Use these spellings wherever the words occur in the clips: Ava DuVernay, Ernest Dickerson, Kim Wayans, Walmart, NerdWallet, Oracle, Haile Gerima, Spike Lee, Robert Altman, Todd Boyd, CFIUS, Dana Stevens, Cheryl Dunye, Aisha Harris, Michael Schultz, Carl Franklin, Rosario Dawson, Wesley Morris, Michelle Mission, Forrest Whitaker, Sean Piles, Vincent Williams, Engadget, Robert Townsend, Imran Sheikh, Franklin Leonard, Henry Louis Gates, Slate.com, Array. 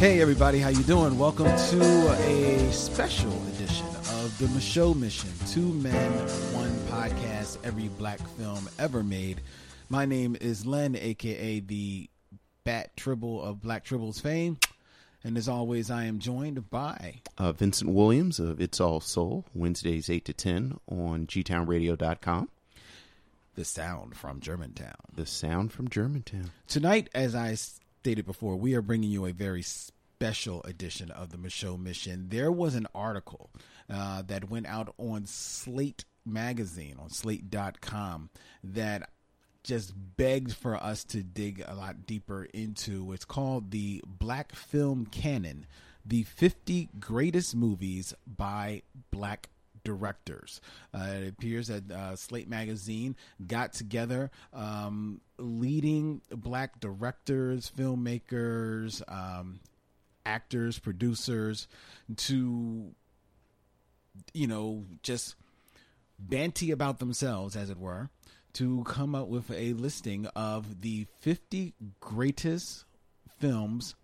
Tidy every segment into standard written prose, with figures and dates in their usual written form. Hey everybody, how you doing? Welcome to a special edition of the Michelle Mission, Two Men, One Podcast, Every Black Film Ever Made. My name is Len, aka the Bat Tribble of Black Tribbles fame. And as always, I am joined by Vincent Williams of It's All Soul, Wednesdays 8 to 10 on gtownradio.com. The sound from Germantown. The sound from Germantown. Tonight, as I stated before, we are bringing you a very special edition of the Michelle Mission. There was an article that went out on Slate magazine, on Slate.com, that just begged for us to dig a lot deeper into. It's called The Black Film Canon, the 50 Greatest Movies by Black Directors. It appears that Slate Magazine got together leading Black directors, filmmakers, actors, producers to, you know, just banty about themselves, as it were, to come up with a listing of the 50 greatest films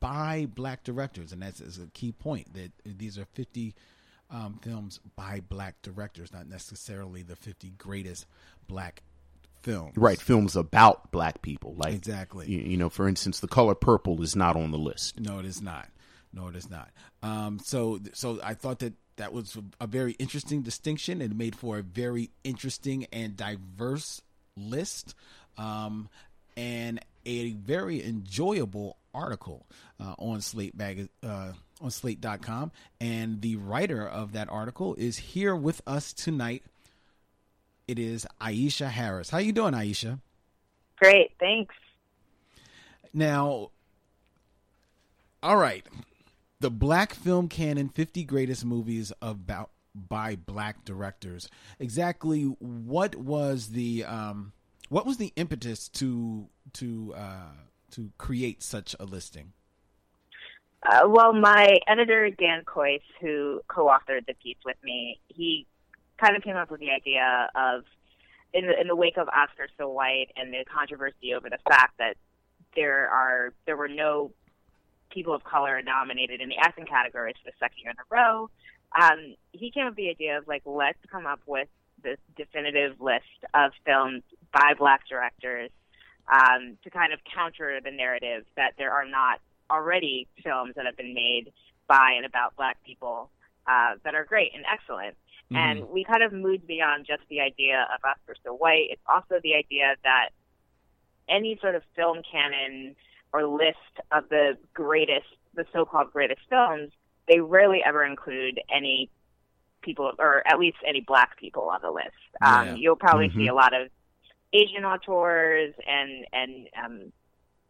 by Black directors. And that's a key point, that these are 50 films by Black directors, not necessarily the 50 greatest Black films. Right, films about Black people. Like, exactly. You know, for instance, The Color Purple is not on the list. No, it is not. No, it is not. So I thought that was a very interesting distinction, and made for a very interesting and diverse list, and a very enjoyable article on Slate on Slate.com. And the writer of that article is here with us tonight. It is Aisha Harris. How you doing, Aisha? Great, thanks. Now, all right. The Black Film Canon, 50 Greatest Movies by Black Directors. Exactly, what was the impetus to create such a listing? Well, my editor, Dan Coyce, who co-authored the piece with me, he kind of came up with the idea of, in the wake of Oscar So White and the controversy over the fact that there were no people of color are nominated in the acting categories for the second year in a row. He came up with the idea of, like, let's come up with this definitive list of films by Black directors to kind of counter the narrative that there are not already films that have been made by and about Black people that are great and excellent. Mm-hmm. And we kind of moved beyond just the idea of Oscar So White. It's also the idea that any sort of film canon or list of the so-called greatest films, they rarely ever include any people, or at least any Black people on the list. You'll probably see a lot of Asian auteurs and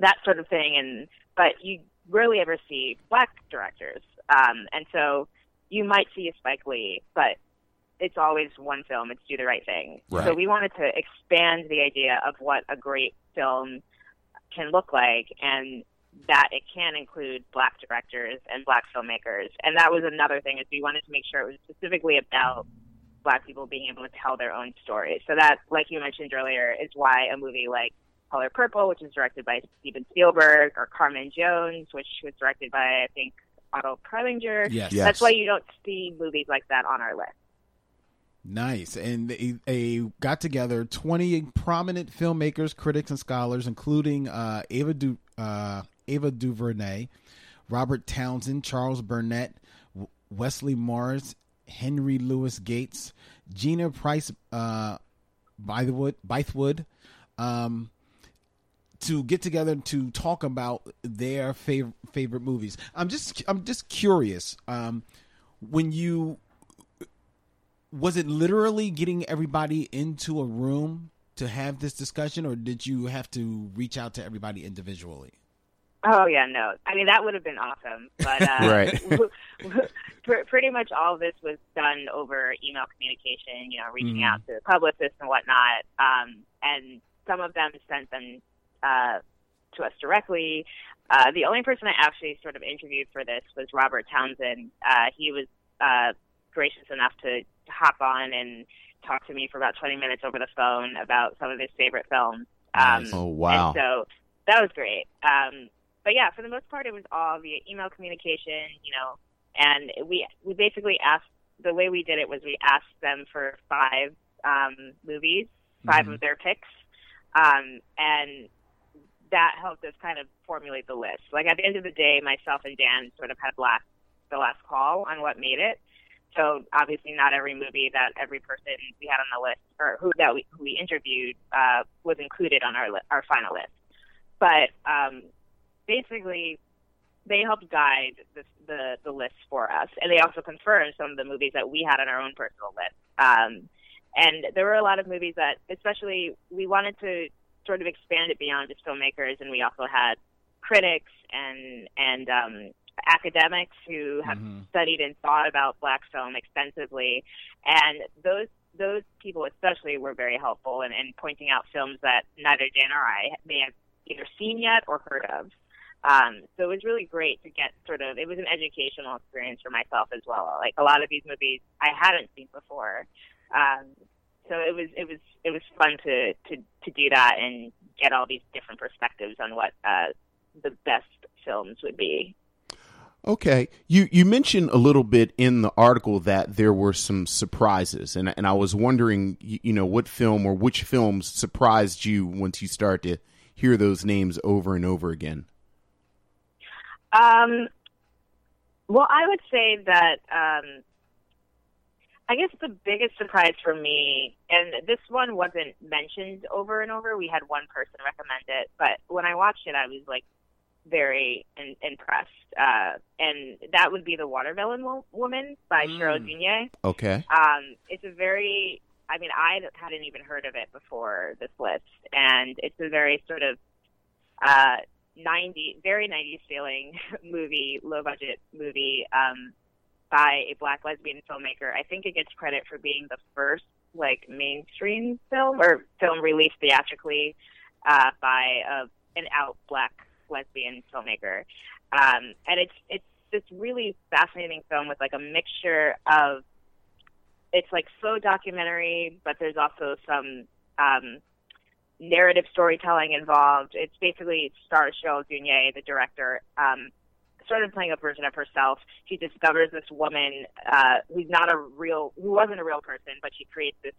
that sort of thing, but you rarely ever see Black directors. And so you might see a Spike Lee, but it's always one film, it's Do the Right Thing. Right. So we wanted to expand the idea of what a great film can look like, and that it can include Black directors and Black filmmakers. And that was another thing, is we wanted to make sure it was specifically about Black people being able to tell their own stories. So that, like you mentioned earlier, is why a movie like Color Purple, which is directed by Steven Spielberg, or Carmen Jones, which was directed by, I think, Otto Preminger. Yes. That's why you don't see movies like that on our list. Nice. And they got together 20 prominent filmmakers, critics, and scholars, including Ava DuVernay, Robert Townsend, Charles Burnett, Wesley Morris, Henry Louis Gates, Gina Prince-Bythewood, to get together to talk about their favorite movies. I'm just curious. Was it literally getting everybody into a room to have this discussion, or did you have to reach out to everybody individually? Oh, yeah, no. I mean, that would have been awesome. But pretty much all of this was done over email communication, you know, reaching out to publicists and whatnot. And some of them sent them to us directly. The only person I actually sort of interviewed for this was Robert Townsend. He was gracious enough to hop on and talk to me for about 20 minutes over the phone about some of his favorite films. Nice. Oh, wow. And so that was great. But yeah, for the most part, it was all via email communication, you know, and we basically asked, the way we did it was we asked them for five movies, mm-hmm. of their picks, and that helped us kind of formulate the list. Like, at the end of the day, myself and Dan sort of had the last call on what made it. So obviously not every movie that every person we had on the list or who we interviewed was included on our final list. But basically they helped guide the list for us. And they also confirmed some of the movies that we had on our own personal list. And there were a lot of movies that, especially, we wanted to sort of expand it beyond just filmmakers. And we also had critics and academics who have mm-hmm. studied and thought about Black film extensively, and those people especially were very helpful in pointing out films that neither Dan or I may have either seen yet or heard of. So it was really great to get it was an educational experience for myself as well. Like, a lot of these movies I hadn't seen before, so it was fun to do that and get all these different perspectives on what the best films would be. Okay. You mentioned a little bit in the article that there were some surprises, and I was wondering, you know, what film or which films surprised you once you start to hear those names over and over again? Well, I would say that I guess the biggest surprise for me, and this one wasn't mentioned over and over, we had one person recommend it, but when I watched it, I was like, very impressed. And that would be The Watermelon Woman by Cheryl Dunye. Okay. It's a very, I mean, I hadn't even heard of it before this list. And it's a very sort of 90s feeling movie, low budget movie by a Black lesbian filmmaker. I think it gets credit for being the first like mainstream film or film released theatrically by an out Black lesbian filmmaker, and it's this really fascinating film with like a mixture of, it's like slow documentary, but there's also some narrative storytelling involved. It's basically stars Cheryl Dunye, the director, sort of playing a version of herself. She discovers this woman who wasn't a real person, but she creates this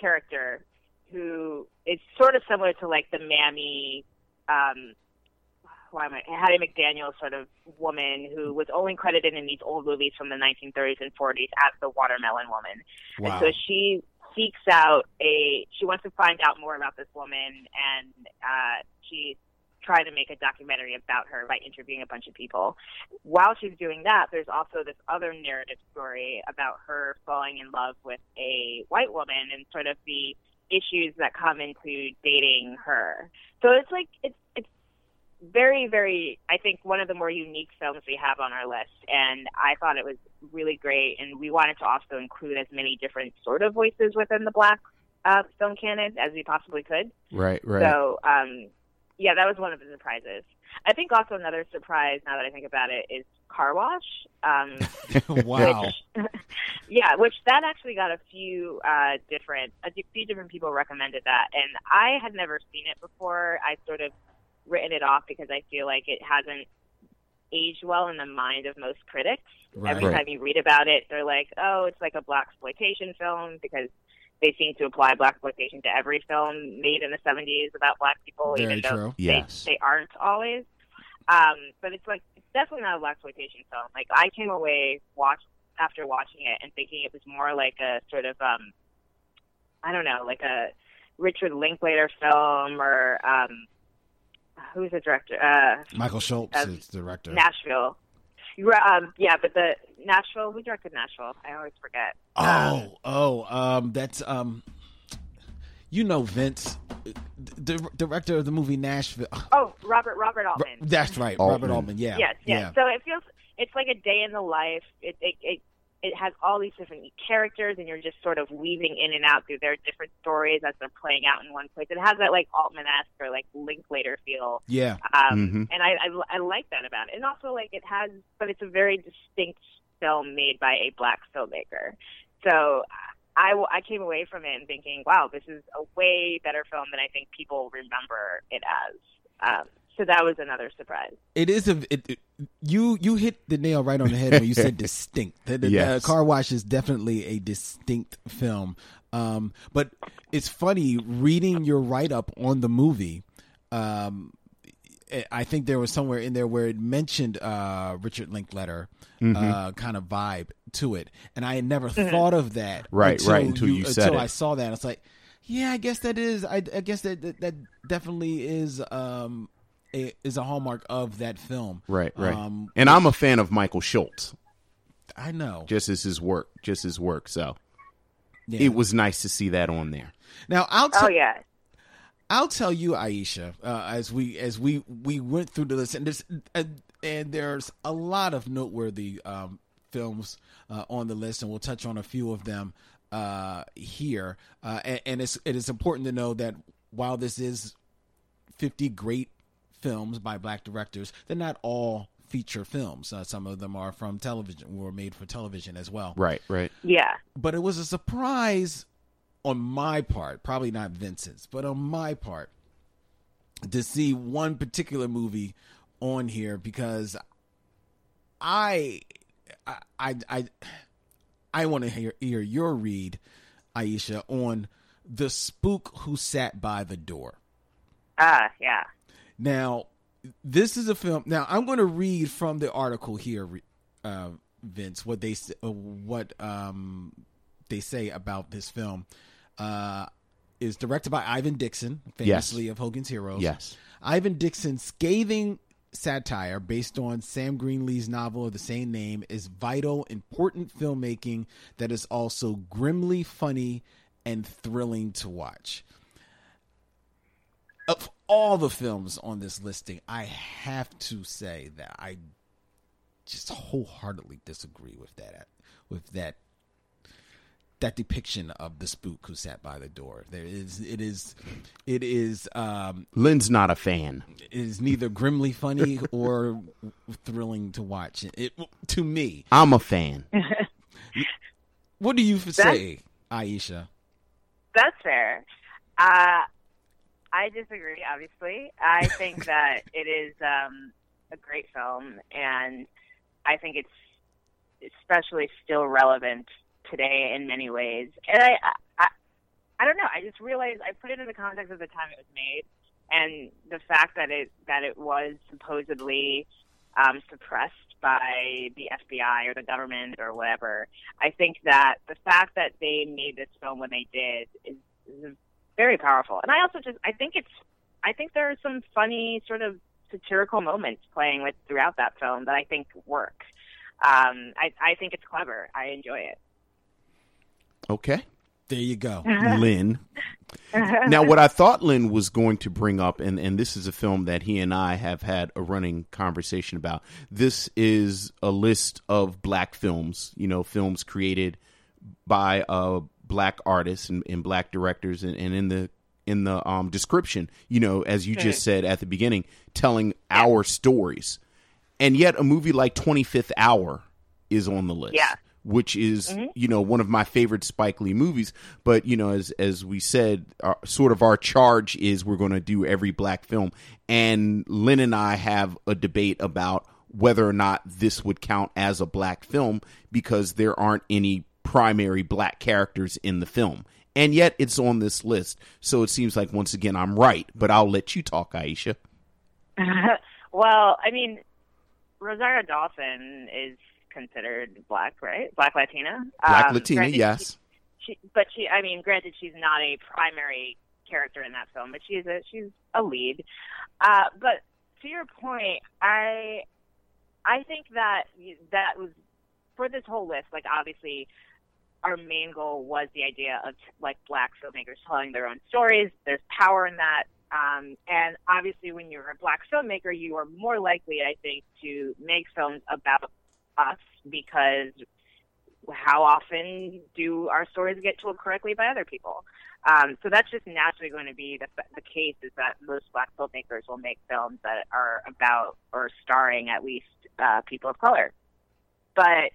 character who is sort of similar to like the mammy. Hattie McDaniel sort of woman who was only credited in these old movies from the 1930s and 40s as the Watermelon Woman. Wow. And so she seeks out she wants to find out more about this woman, and she's trying to make a documentary about her by interviewing a bunch of people. While she's doing that, there's also this other narrative story about her falling in love with a white woman and sort of the issues that come into dating her. So it's like it's very, very, I think, one of the more unique films we have on our list, and I thought it was really great. And we wanted to also include as many different sort of voices within the Black film canon as we possibly could. Right. So yeah, that was one of the surprises. I think also another surprise, now that I think about it, is Car Wash. Wow. Which that actually got a few different people recommended that. And I had never seen it before. I'd sort of written it off because I feel like it hasn't aged well in the mind of most critics. Right. Every time you read about it, they're like, oh, it's like a blaxploitation film, because they seem to apply blaxploitation to every film made in the 70s about Black people, They aren't always. But it's like, it's definitely not a blaxploitation film. Like, I came away after watching it and thinking it was more like a sort of, like a Richard Linklater film, or who's the director? Michael Schultz is the director. Nashville. But the Nashville, who directed Nashville? I always forget. That's Vince, the director of the movie Nashville. Oh, Robert Altman. That's right, Robert Altman. Yeah. Yes. So it feels, it's like a day in the life. It has all these different characters, and you're just sort of weaving in and out through their different stories as they're playing out in one place. It has that like Altman-esque or like Linklater feel. Yeah. And I like that about it. And also, like, it has, but it's a very distinct film made by a Black filmmaker. So I came away from it and thinking, wow, this is a way better film than I think people remember it as. So that was another surprise. It is a you hit the nail right on the head when you said distinct. Yes. Car Wash is definitely a distinct film. But it's funny reading your write-up on the movie. I think there was somewhere in there where it mentioned Richard Linkletter kind of vibe to it. And I had never thought of that. Until I said that. It's like, yeah, I guess that is. I guess that definitely is a hallmark of that film. Right. And I'm a fan of Michael Schultz. I know. Just his work. So yeah. It was nice to see that on there. Now, I'll tell you, Aisha, as we went through the list, and there's a lot of noteworthy films on the list, and we'll touch on a few of them here. And it is important to know that while this is 50 great films by Black directors, they're not all feature films. Some of them are from television, were made for television as well. Right. Yeah. But it was a surprise on my part, probably not Vincent's, but on my part, to see one particular movie on here, because I want to hear your read, Aisha, on The Spook Who Sat by the Door. Yeah. Now, this is a film. Now, I'm going to read from the article here, Vince, what they say about this film. Is directed by Ivan Dixon, famously of Hogan's Heroes. Yes. Ivan Dixon's scathing satire based on Sam Greenlee's novel of the same name is vital, important filmmaking that is also grimly funny and thrilling to watch. Of all the films on this listing, I have to say that I just wholeheartedly disagree with that depiction of the spook who sat by the door. Lynn's not a fan. It is neither grimly funny or thrilling to watch. To me, I'm a fan. What do you say, Aisha? That's fair. I disagree. Obviously, I think that it is a great film, and I think it's especially still relevant today in many ways. And I don't know, I just realized I put it in the context of the time it was made, and the fact that it was supposedly suppressed by the FBI or the government or whatever. I think that the fact that they made this film when they did is very powerful. And I also just I think there are some funny sort of satirical moments playing with throughout that film that I think work. I think it's clever. I enjoy it. Okay. There you go, Lynn. Now, what I thought Lynn was going to bring up, and this is a film that he and I have had a running conversation about. This is a list of Black films, films created by Black artists and Black directors. And in the description, as you just said at the beginning, telling our stories. And yet a movie like 25th Hour is on the list. Yeah. Which is, one of my favorite Spike Lee movies. But, as we said, our charge is we're going to do every Black film. And Lynn and I have a debate about whether or not this would count as a Black film, because there aren't any primary Black characters in the film. And yet it's on this list. So it seems like, once again, I'm right. But I'll let you talk, Aisha. Well, I mean, Rosario Dawson is considered Black, right? Black Latina, yes. Granted, she's not a primary character in that film, but she's a lead. But to your point, I think that was for this whole list. Like, obviously, our main goal was the idea of Black filmmakers telling their own stories. There's power in that. And obviously, when you're a Black filmmaker, you are more likely, I think, to make films about us, because how often do our stories get told correctly by other people? So that's just naturally going to be the case, is that most Black filmmakers will make films that are about or starring at least people of color. But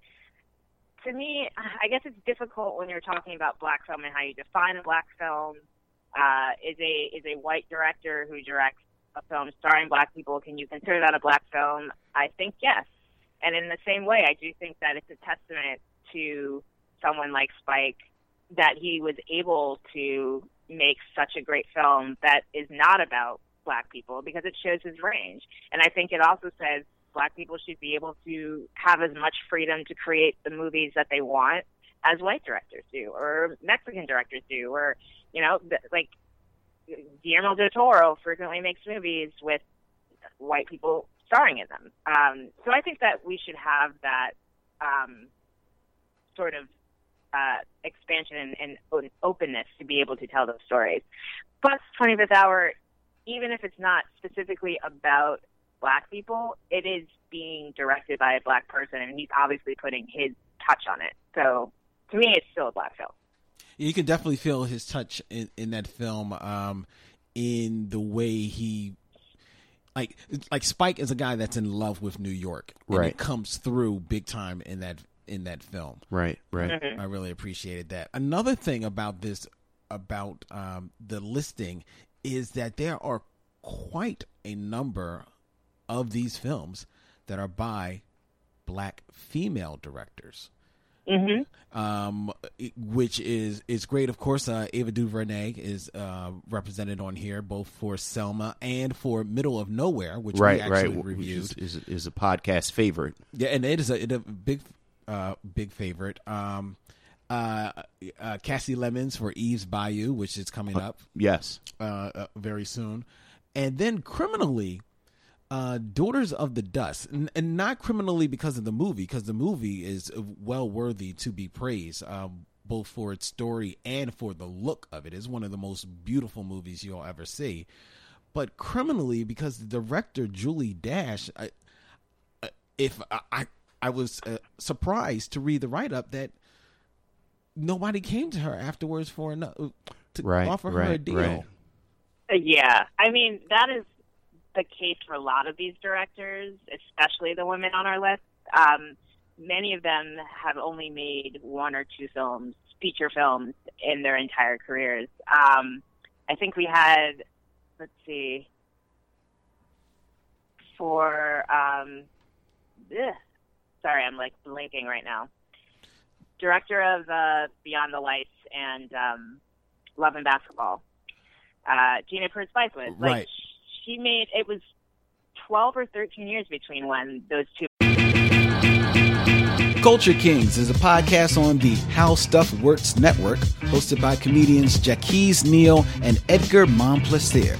to me, I guess it's difficult when you're talking about Black film and how you define a Black film. Is a white director who directs a film starring black people, can you consider that a black film? I think yes. And in the same way, I do think that it's a testament to someone like Spike that he was able to make such a great film that is not about black people, because it shows his range. And I think it also says black people should be able to have as much freedom to create the movies that they want as white directors do, or Mexican directors do, or, you know, like Guillermo del Toro frequently makes movies with white people starring in them. So I think that we should have that sort of expansion and openness to be able to tell those stories. Plus, 25th Hour, even if it's not specifically about black people, it is being directed by a black person, and he's obviously putting his touch on it. So to me, it's still a black film. You can definitely feel his touch in that film, in the way he, like Spike is a guy that's in love with New York, and right, it comes through big time in that film. Right, right. Mm-hmm. I really appreciated that. Another thing about this, about the listing, is that there are quite a number of these films that are by black female directors. Mm-hmm. Which is great. Of course, Ava DuVernay is represented on here, both for Selma and for Middle of Nowhere, which we reviewed. Is a podcast favorite. Yeah, and it is a big favorite. Cassie Lemons for Eve's Bayou, which is coming up. Yes. Very soon. And then criminally, Daughters of the Dust, and not criminally because of the movie, because the movie is well worthy to be praised, both for its story and for the look of it. It's one of the most beautiful movies you'll ever see. But criminally, because the director, Julie Dash, I was surprised to read the write-up that nobody came to her afterwards to offer her a deal. Right. Yeah, I mean, that is the case for a lot of these directors, especially the women on our list. Many of them have only made one or two films, feature films, in their entire careers. I think we had, sorry, I'm like blinking right now. Director of Beyond the Lights and Love and Basketball, Gina Prince-Bythewood. Right. Like, she made, it was 12 or 13 years between when those two. Culture Kings is a podcast on the How Stuff Works Network, hosted by comedians Jacquise Neal and Edgar Monplaisir.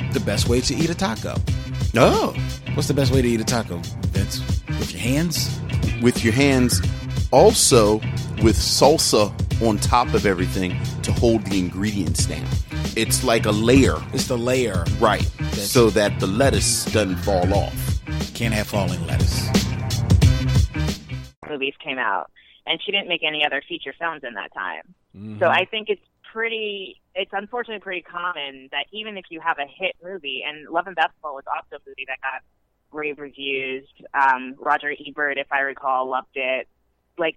the best way to eat a taco. Oh, what's the best way to eat a taco, Vince? With your hands? With your hands, also with salsa on top of everything to hold the ingredients down. It's like a layer. It's the layer. Right. So that the lettuce doesn't fall off. Can't have falling lettuce. Movies came out, and she didn't make any other feature films in that time. Mm-hmm. So I think it's unfortunately pretty common that even if you have a hit movie, and Love and Basketball was also a movie that got rave reviews. Roger Ebert, if I recall, loved it. Like,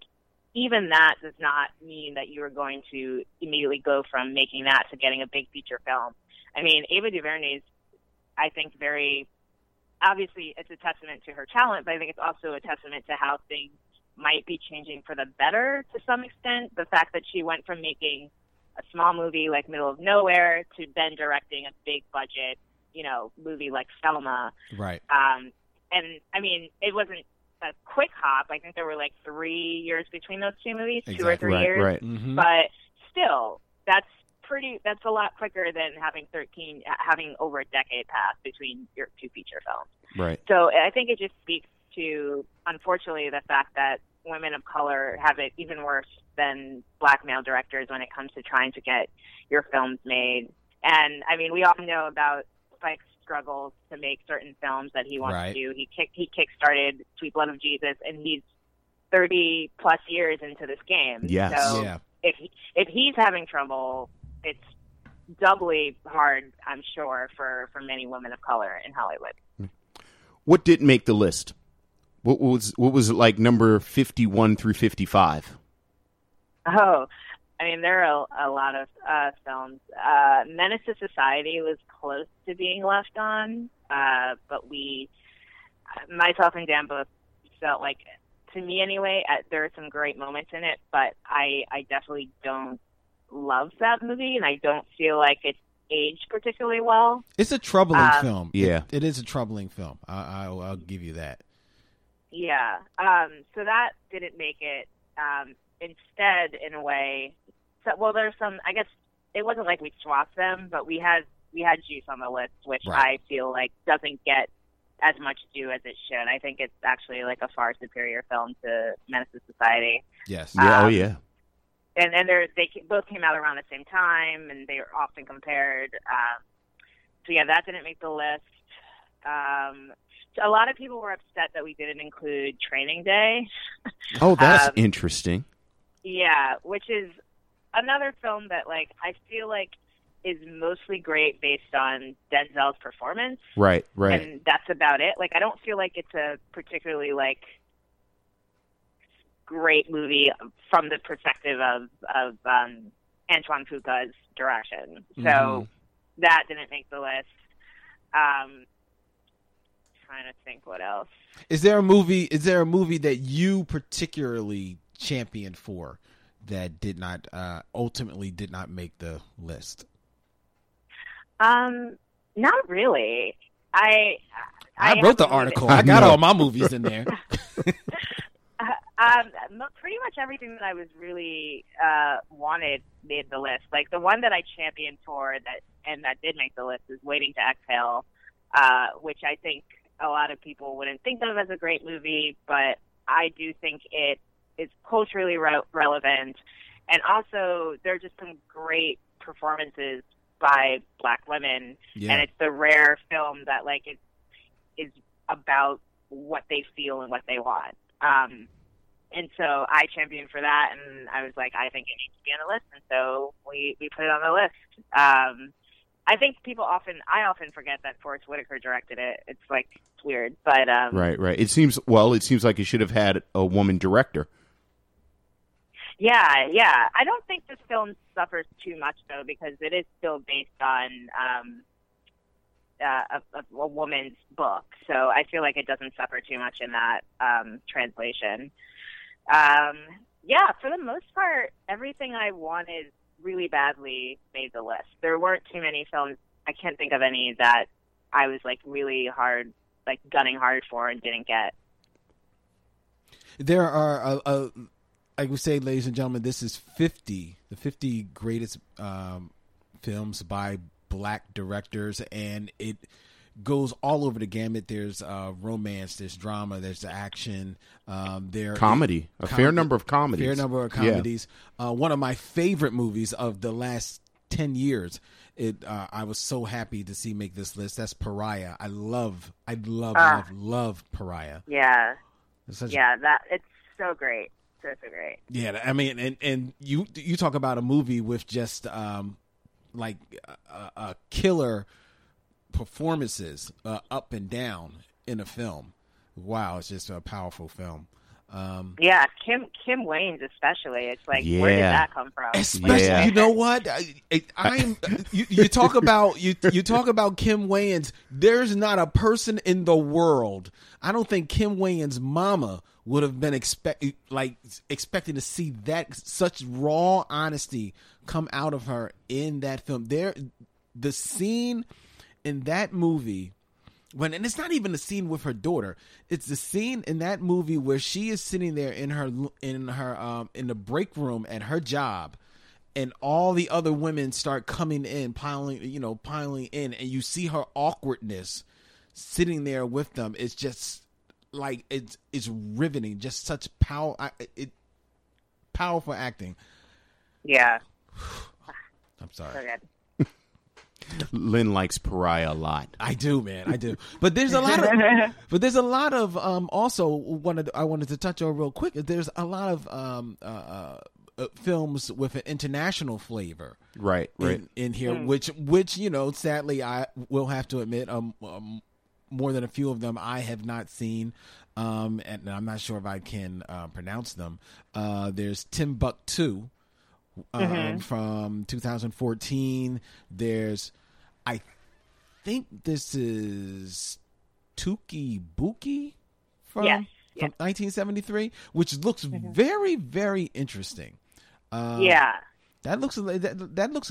even that does not mean that you are going to immediately go from making that to getting a big feature film. I mean, Ava DuVernay's, I think, very obviously it's a testament to her talent, but I think it's also a testament to how things might be changing for the better to some extent. The fact that she went from making a small movie like Middle of Nowhere to then directing a big budget, movie like Selma. Right. And I mean, it wasn't a quick hop. I think there were like 3 years between those two movies, exactly. 2 or 3 years. Right. Mm-hmm. But still, that's a lot quicker than having over a decade pass between your two feature films. Right. So I think it just speaks to, unfortunately, the fact that women of color have it even worse than black male directors when it comes to trying to get your films made. And, I mean, we all know about Spike's struggles to make certain films that he wants to do. He kickstarted Sweet Blood of Jesus, and he's 30 plus years into this game. So if he's having trouble, it's doubly hard, I'm sure, for many women of color in Hollywood. What didn't make the list? What was it like number 51 through 55? Oh, I mean, there are a lot of films. Menace to Society was close to being left on, but we, myself and Dan both felt like, to me anyway, there are some great moments in it, but I definitely don't love that movie, and I don't feel like it's aged particularly well. It's a troubling film. Yeah. It is a troubling film. I'll give you that. Yeah. So that didn't make it. Instead, in a way, so, well, there's some, I guess, it wasn't like we swapped them, but we had Juice on the list, which I feel like doesn't get as much due as it should. I think it's actually like a far superior film to Menace to Society. Yes. And they both came out around the same time, and they are often compared. So, yeah, that didn't make the list. A lot of people were upset that we didn't include Training Day. Oh, that's interesting. Yeah, which is another film that, like, I feel like is mostly great based on Denzel's performance. Right. And that's about it. Like, I don't feel like it's a particularly, like, great movie from the perspective of Antoine Fuqua's direction. So that didn't make the list. Trying to think what else. Is there a movie that you particularly championed for that did not ultimately did not make the list? Not really. I wrote the article. I got all my movies in there. Pretty much everything that I was really wanted made the list. Like the one that I championed for that did make the list is Waiting to Exhale, which I think a lot of people wouldn't think of as a great movie, but I do think it is culturally relevant. And also, there are just some great performances by Black women, and it's the rare film that like it is about what they feel and what they want. And so I championed for that, and I was like, I think it needs to be on the list, and so we put it on the list. I think I often forget that Forrest Whitaker directed it. It's like, it's weird, but right. It seems like it should have had a woman director. Yeah. I don't think this film suffers too much though, because it is still based on a woman's book, so I feel like it doesn't suffer too much in that translation. For the most part, everything I wanted really badly made the list. There weren't too many films. I can't think of any that I was like really hard, like gunning hard for and didn't get. There are, I would say, ladies and gentlemen, this is 50 greatest films by Black directors, and it goes all over the gamut. There's romance, there's drama, there's action, there's a fair number of comedies. One of my favorite movies of the last 10 years, I was so happy to see make this list. That's Pariah. I love Pariah. It's so great. So great. Yeah, I mean, and you talk about a movie with just like a killer performances up and down in a film. Wow, it's just a powerful film. Kim Wayans especially. It's like, where did that come from? Especially, you know what? You talk about Kim Wayans. There's not a person in the world. I don't think Kim Wayans' mama would have been expecting to see that such raw honesty come out of her in that film. The scene in that movie and it's not even a scene with her daughter. It's the scene in that movie where she is sitting there in the break room at her job, and all the other women start coming in, piling in, and you see her awkwardness sitting there with them. It's just like it's riveting, just such powerful acting. Yeah, I'm sorry. So good. Lynn likes Pariah a lot. I do, man. I do. But there's a lot of, also one of the, I wanted to touch on real quick. There's a lot of films with an international flavor, right, in here, which you know, sadly, I will have to admit, more than a few of them I have not seen. And I'm not sure if I can pronounce them. There's Timbuktu from 2014. There's, I think this is Tuki Buki from 1973, which looks very, very interesting. That looks a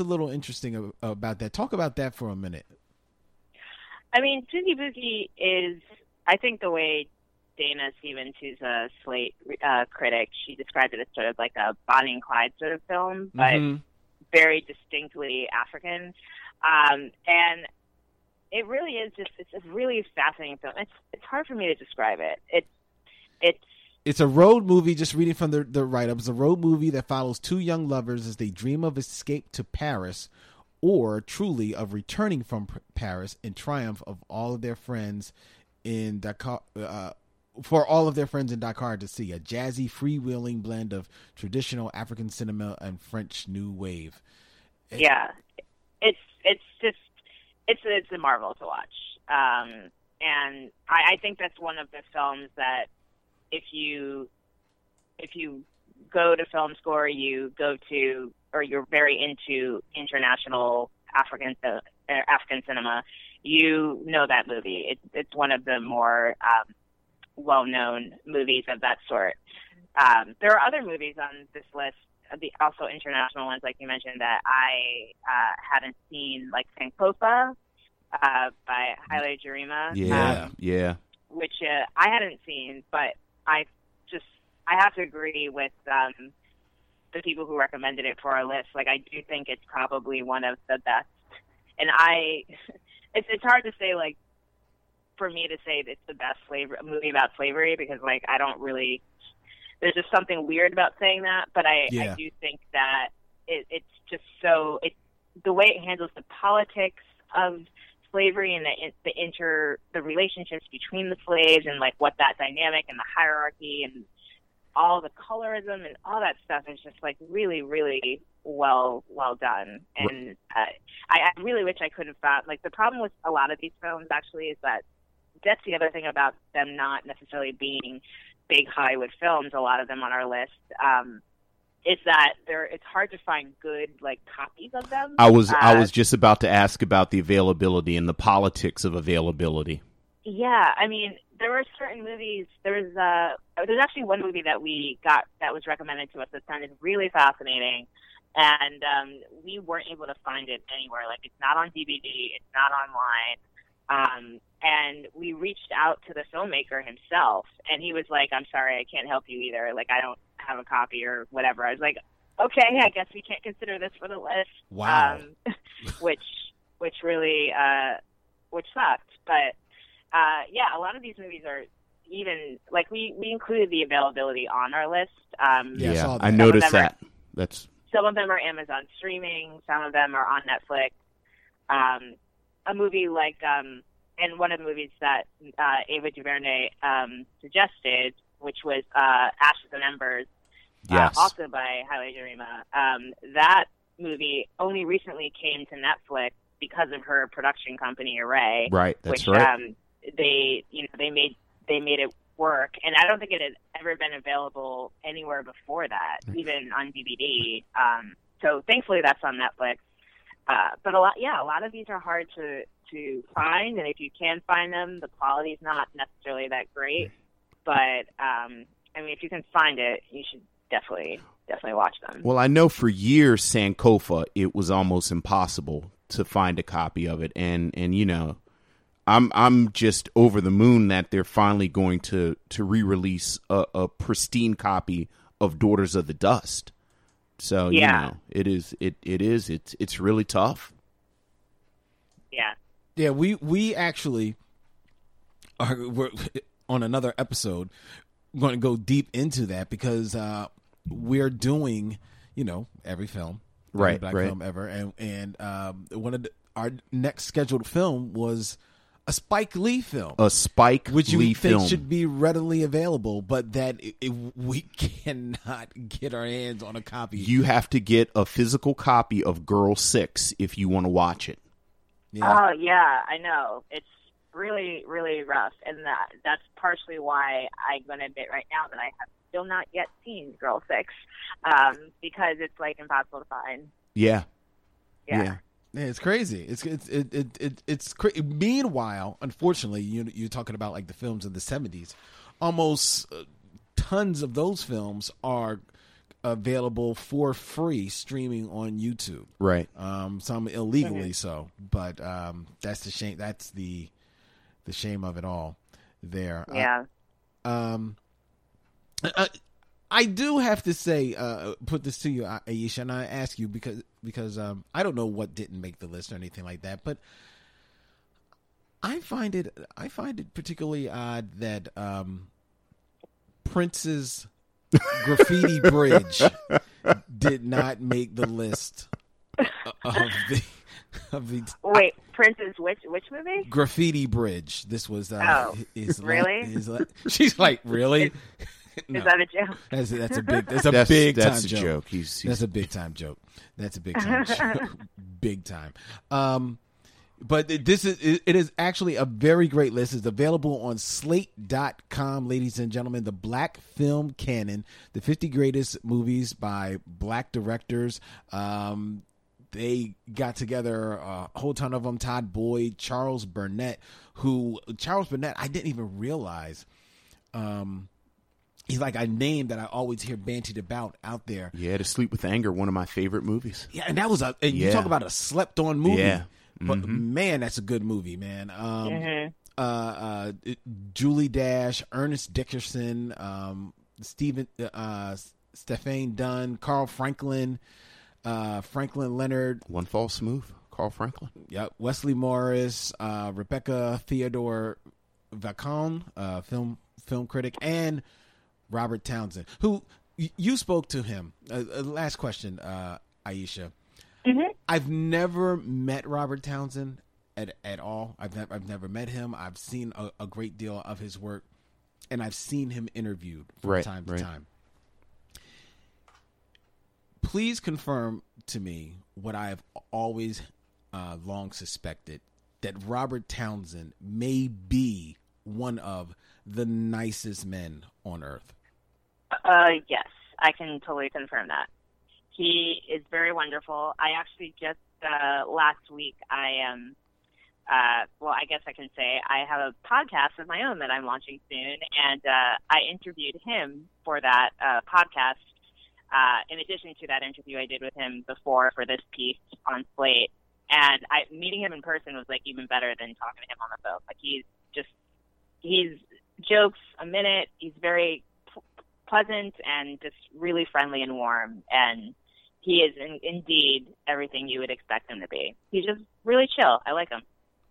little interesting about that. Talk about that for a minute. I mean, Tuki Buki is, I think, the way Dana Stevens, who's a Slate critic, she described it as sort of like a Bonnie and Clyde sort of film, but very distinctly African. And it really is just, it's a really fascinating film. It's hard for me to describe it. It's a road movie, just reading from the write-ups, a road movie that follows two young lovers as they dream of escape to Paris, or truly of returning from Paris in triumph of all of their friends in Dakar, for all of their friends in Dakar to see. A jazzy, freewheeling blend of traditional African cinema and French New Wave. It's a marvel to watch. And I think that's one of the films that if you go to film school, or you go to, or you're very into international African cinema, you know that movie. It's one of the more well-known movies of that sort. There are other movies on this list, also international ones, like you mentioned, that I haven't seen, like Sankofa by Haile Gerima. Which I hadn't seen, but I have to agree with the people who recommended it for our list. Like, I do think it's probably one of the best. And it's hard to say, like, for me to say it's the best movie about slavery, because, like, I don't really, there's just something weird about saying that, but I do think that it's just so, the way it handles the politics of slavery and the relationships between the slaves, and, like, what that dynamic and the hierarchy and all the colorism and all that stuff is just, like, really, really well done. And I really wish I could have thought, like, the problem with a lot of these films, actually, is that that's the other thing about them not necessarily being big Hollywood films, a lot of them on our list, is that it's hard to find good, like, copies of them. I was just about to ask about the availability and the politics of availability. Yeah, I mean, there were certain movies. There's actually one movie that we got that was recommended to us that sounded really fascinating, and we weren't able to find it anywhere. Like, it's not on DVD, it's not online, and we reached out to the filmmaker himself, and he was like, "I'm sorry, I can't help you either. Like, I don't have a copy or whatever." I was like, "Okay, I guess we can't consider this for the list." Wow, which really which sucked, but. Yeah, a lot of these movies are even, like, we included the availability on our list. I noticed that. Some of them are Amazon streaming. Some of them are on Netflix. A movie like, and one of the movies that Ava DuVernay suggested, which was Ashes and Embers, also by Haile Gerima. That movie only recently came to Netflix because of her production company, Array. Right, that's which, right. They made it work, and I don't think it had ever been available anywhere before that, even on DVD. So thankfully, that's on Netflix. But a lot of these are hard to find, and if you can find them, the quality's not necessarily that great. But I mean, if you can find it, you should definitely watch them. Well, I know for years, Sankofa, it was almost impossible to find a copy of it, and you know. I'm just over the moon that they're finally going to re-release a pristine copy of Daughters of the Dust. So you know, it's really tough. Yeah. We actually we're on another episode going to go deep into that, because we're doing, you know, every film, every black film ever, and one of the our next scheduled film was a Spike Lee film. Which you think should be readily available, but that we cannot get our hands on a copy. You have to get a physical copy of Girl 6 if you want to watch it. Yeah. Oh, yeah, I know. It's really, really rough. And that's partially why I'm going to admit right now that I have still not yet seen Girl 6, because it's, like, impossible to find. Yeah. Yeah, it's crazy. It's crazy. Meanwhile, unfortunately, you're talking about like the films of the 70s. Almost tons of those films are available for free streaming on YouTube. Right. Some illegally so, but that's the shame. That's the shame of it all. There. Yeah. I do have to say, put this to you, Aisha, and I ask you because I don't know what didn't make the list or anything like that, but I find it particularly odd that Prince's Graffiti Bridge did not make the list of the. Wait, Prince's which movie? Graffiti Bridge. This was his really. She's like, really. No. Is that a joke? That's a big time joke. That's a big time joke. Big time. But it is actually a very great list. It's available on Slate.com, ladies and gentlemen. The Black Film Canon, the 50 greatest movies by Black directors. They got together a whole ton of them. Todd Boyd, Charles Burnett, I didn't even realize. He's like a name that I always hear bantied about out there. Yeah, To Sleep with Anger, one of my favorite movies. Yeah, and that was you talk about a slept-on movie. Yeah. But man, that's a good movie, man. Julie Dash, Ernest Dickerson, Stephane Dunn, Carl Franklin, Franklin Leonard. One False Move, Carl Franklin. Yeah, Wesley Morris, Rebecca Theodore Vachon, film critic, and Robert Townsend, who you spoke to him. Last question, Aisha. Mm-hmm. I've never met Robert Townsend at all. I've never met him. I've seen a great deal of his work, and I've seen him interviewed from time to time. Please confirm to me what I have always long suspected, that Robert Townsend may be one of the nicest men on earth. Yes, I can totally confirm that. He is very wonderful. I actually just last week, I guess I can say I have a podcast of my own that I'm launching soon, and I interviewed him for that podcast. In addition to that interview I did with him before for this piece on Slate, and meeting him in person was like even better than talking to him on the phone. Like he's jokes a minute. He's very pleasant and just really friendly and warm. And he is indeed everything you would expect him to be. He's just really chill. I like him.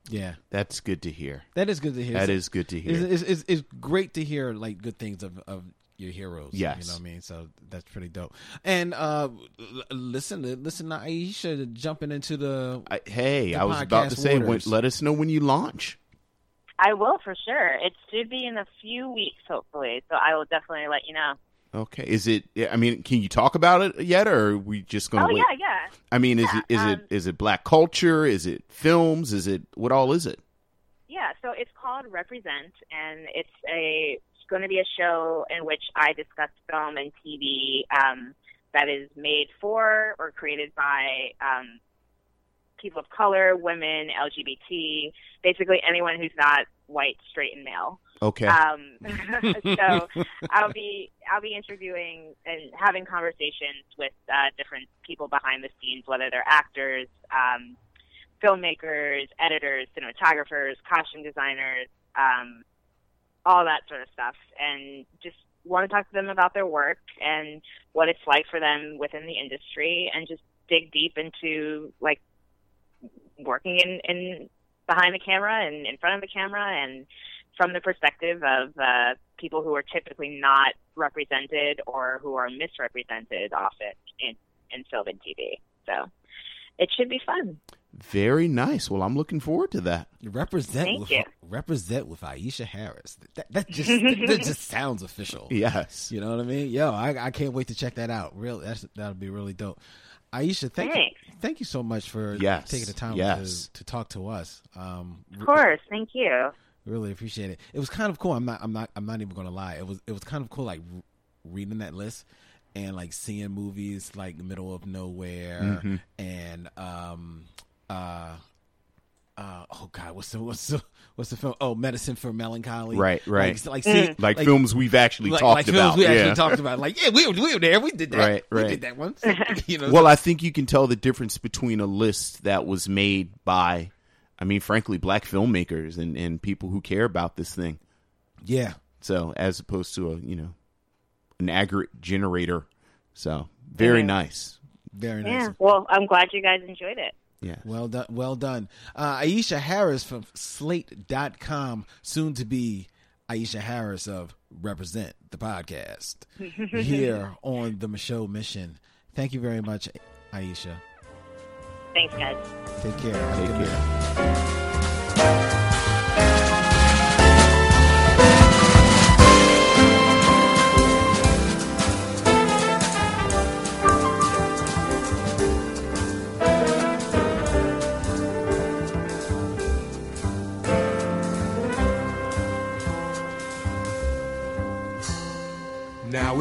Yeah, that's good to hear. That is good to hear. It's great to hear like good things of your heroes. Yes. You know what I mean? So that's pretty dope. And listen to Aisha jumping into the I was about to say, let us know when you launch. I will, for sure. It should be in a few weeks, hopefully. So I will definitely let you know. Okay. Is it, I mean, can you talk about it yet, or are we just going to wait? Oh, yeah. I mean, is it Black culture? Is it films? Is it, what all is it? Yeah. So it's called Represent, and it's going to be a show in which I discuss film and TV that is made for or created by people of color, women, LGBT, basically anyone who's not white, straight, and male. Okay. So I'll be interviewing and having conversations with different people behind the scenes, whether they're actors, filmmakers, editors, cinematographers, costume designers, all that sort of stuff, and just want to talk to them about their work and what it's like for them within the industry, and just dig deep into like working in behind the camera and in front of the camera, and from the perspective of people who are typically not represented or who are misrepresented often in film and TV. So it should be fun. Very nice. Well, I'm looking forward to that. Represent with Aisha Harris. That just sounds official. Yes. You know what I mean? Yo, I can't wait to check that out. Really, that'll be really dope. Aisha, thank you so much for taking the time to talk to us. Of course, thank you. Really appreciate it. It was kind of cool. I'm not even gonna lie. It was kind of cool, like reading that list and like seeing movies like Middle of Nowhere and what's the film? Oh, Medicine for Melancholy. Right. Like films we've actually talked about. Like, yeah, we were there. We did that. Right. We did that once. You know, well, I think you can tell the difference between a list that was made by, I mean, frankly, black filmmakers and people who care about this thing. Yeah. So as opposed to an aggregate generator. So very nice. Very nice. Yeah. Well, I'm glad you guys enjoyed it. Yeah. Well done. Aisha Harris from Slate.com, soon to be Aisha Harris of Represent, the podcast, here on the Michelle Mission. Thank you very much, Aisha. Thanks, guys. Take care. Take care. Now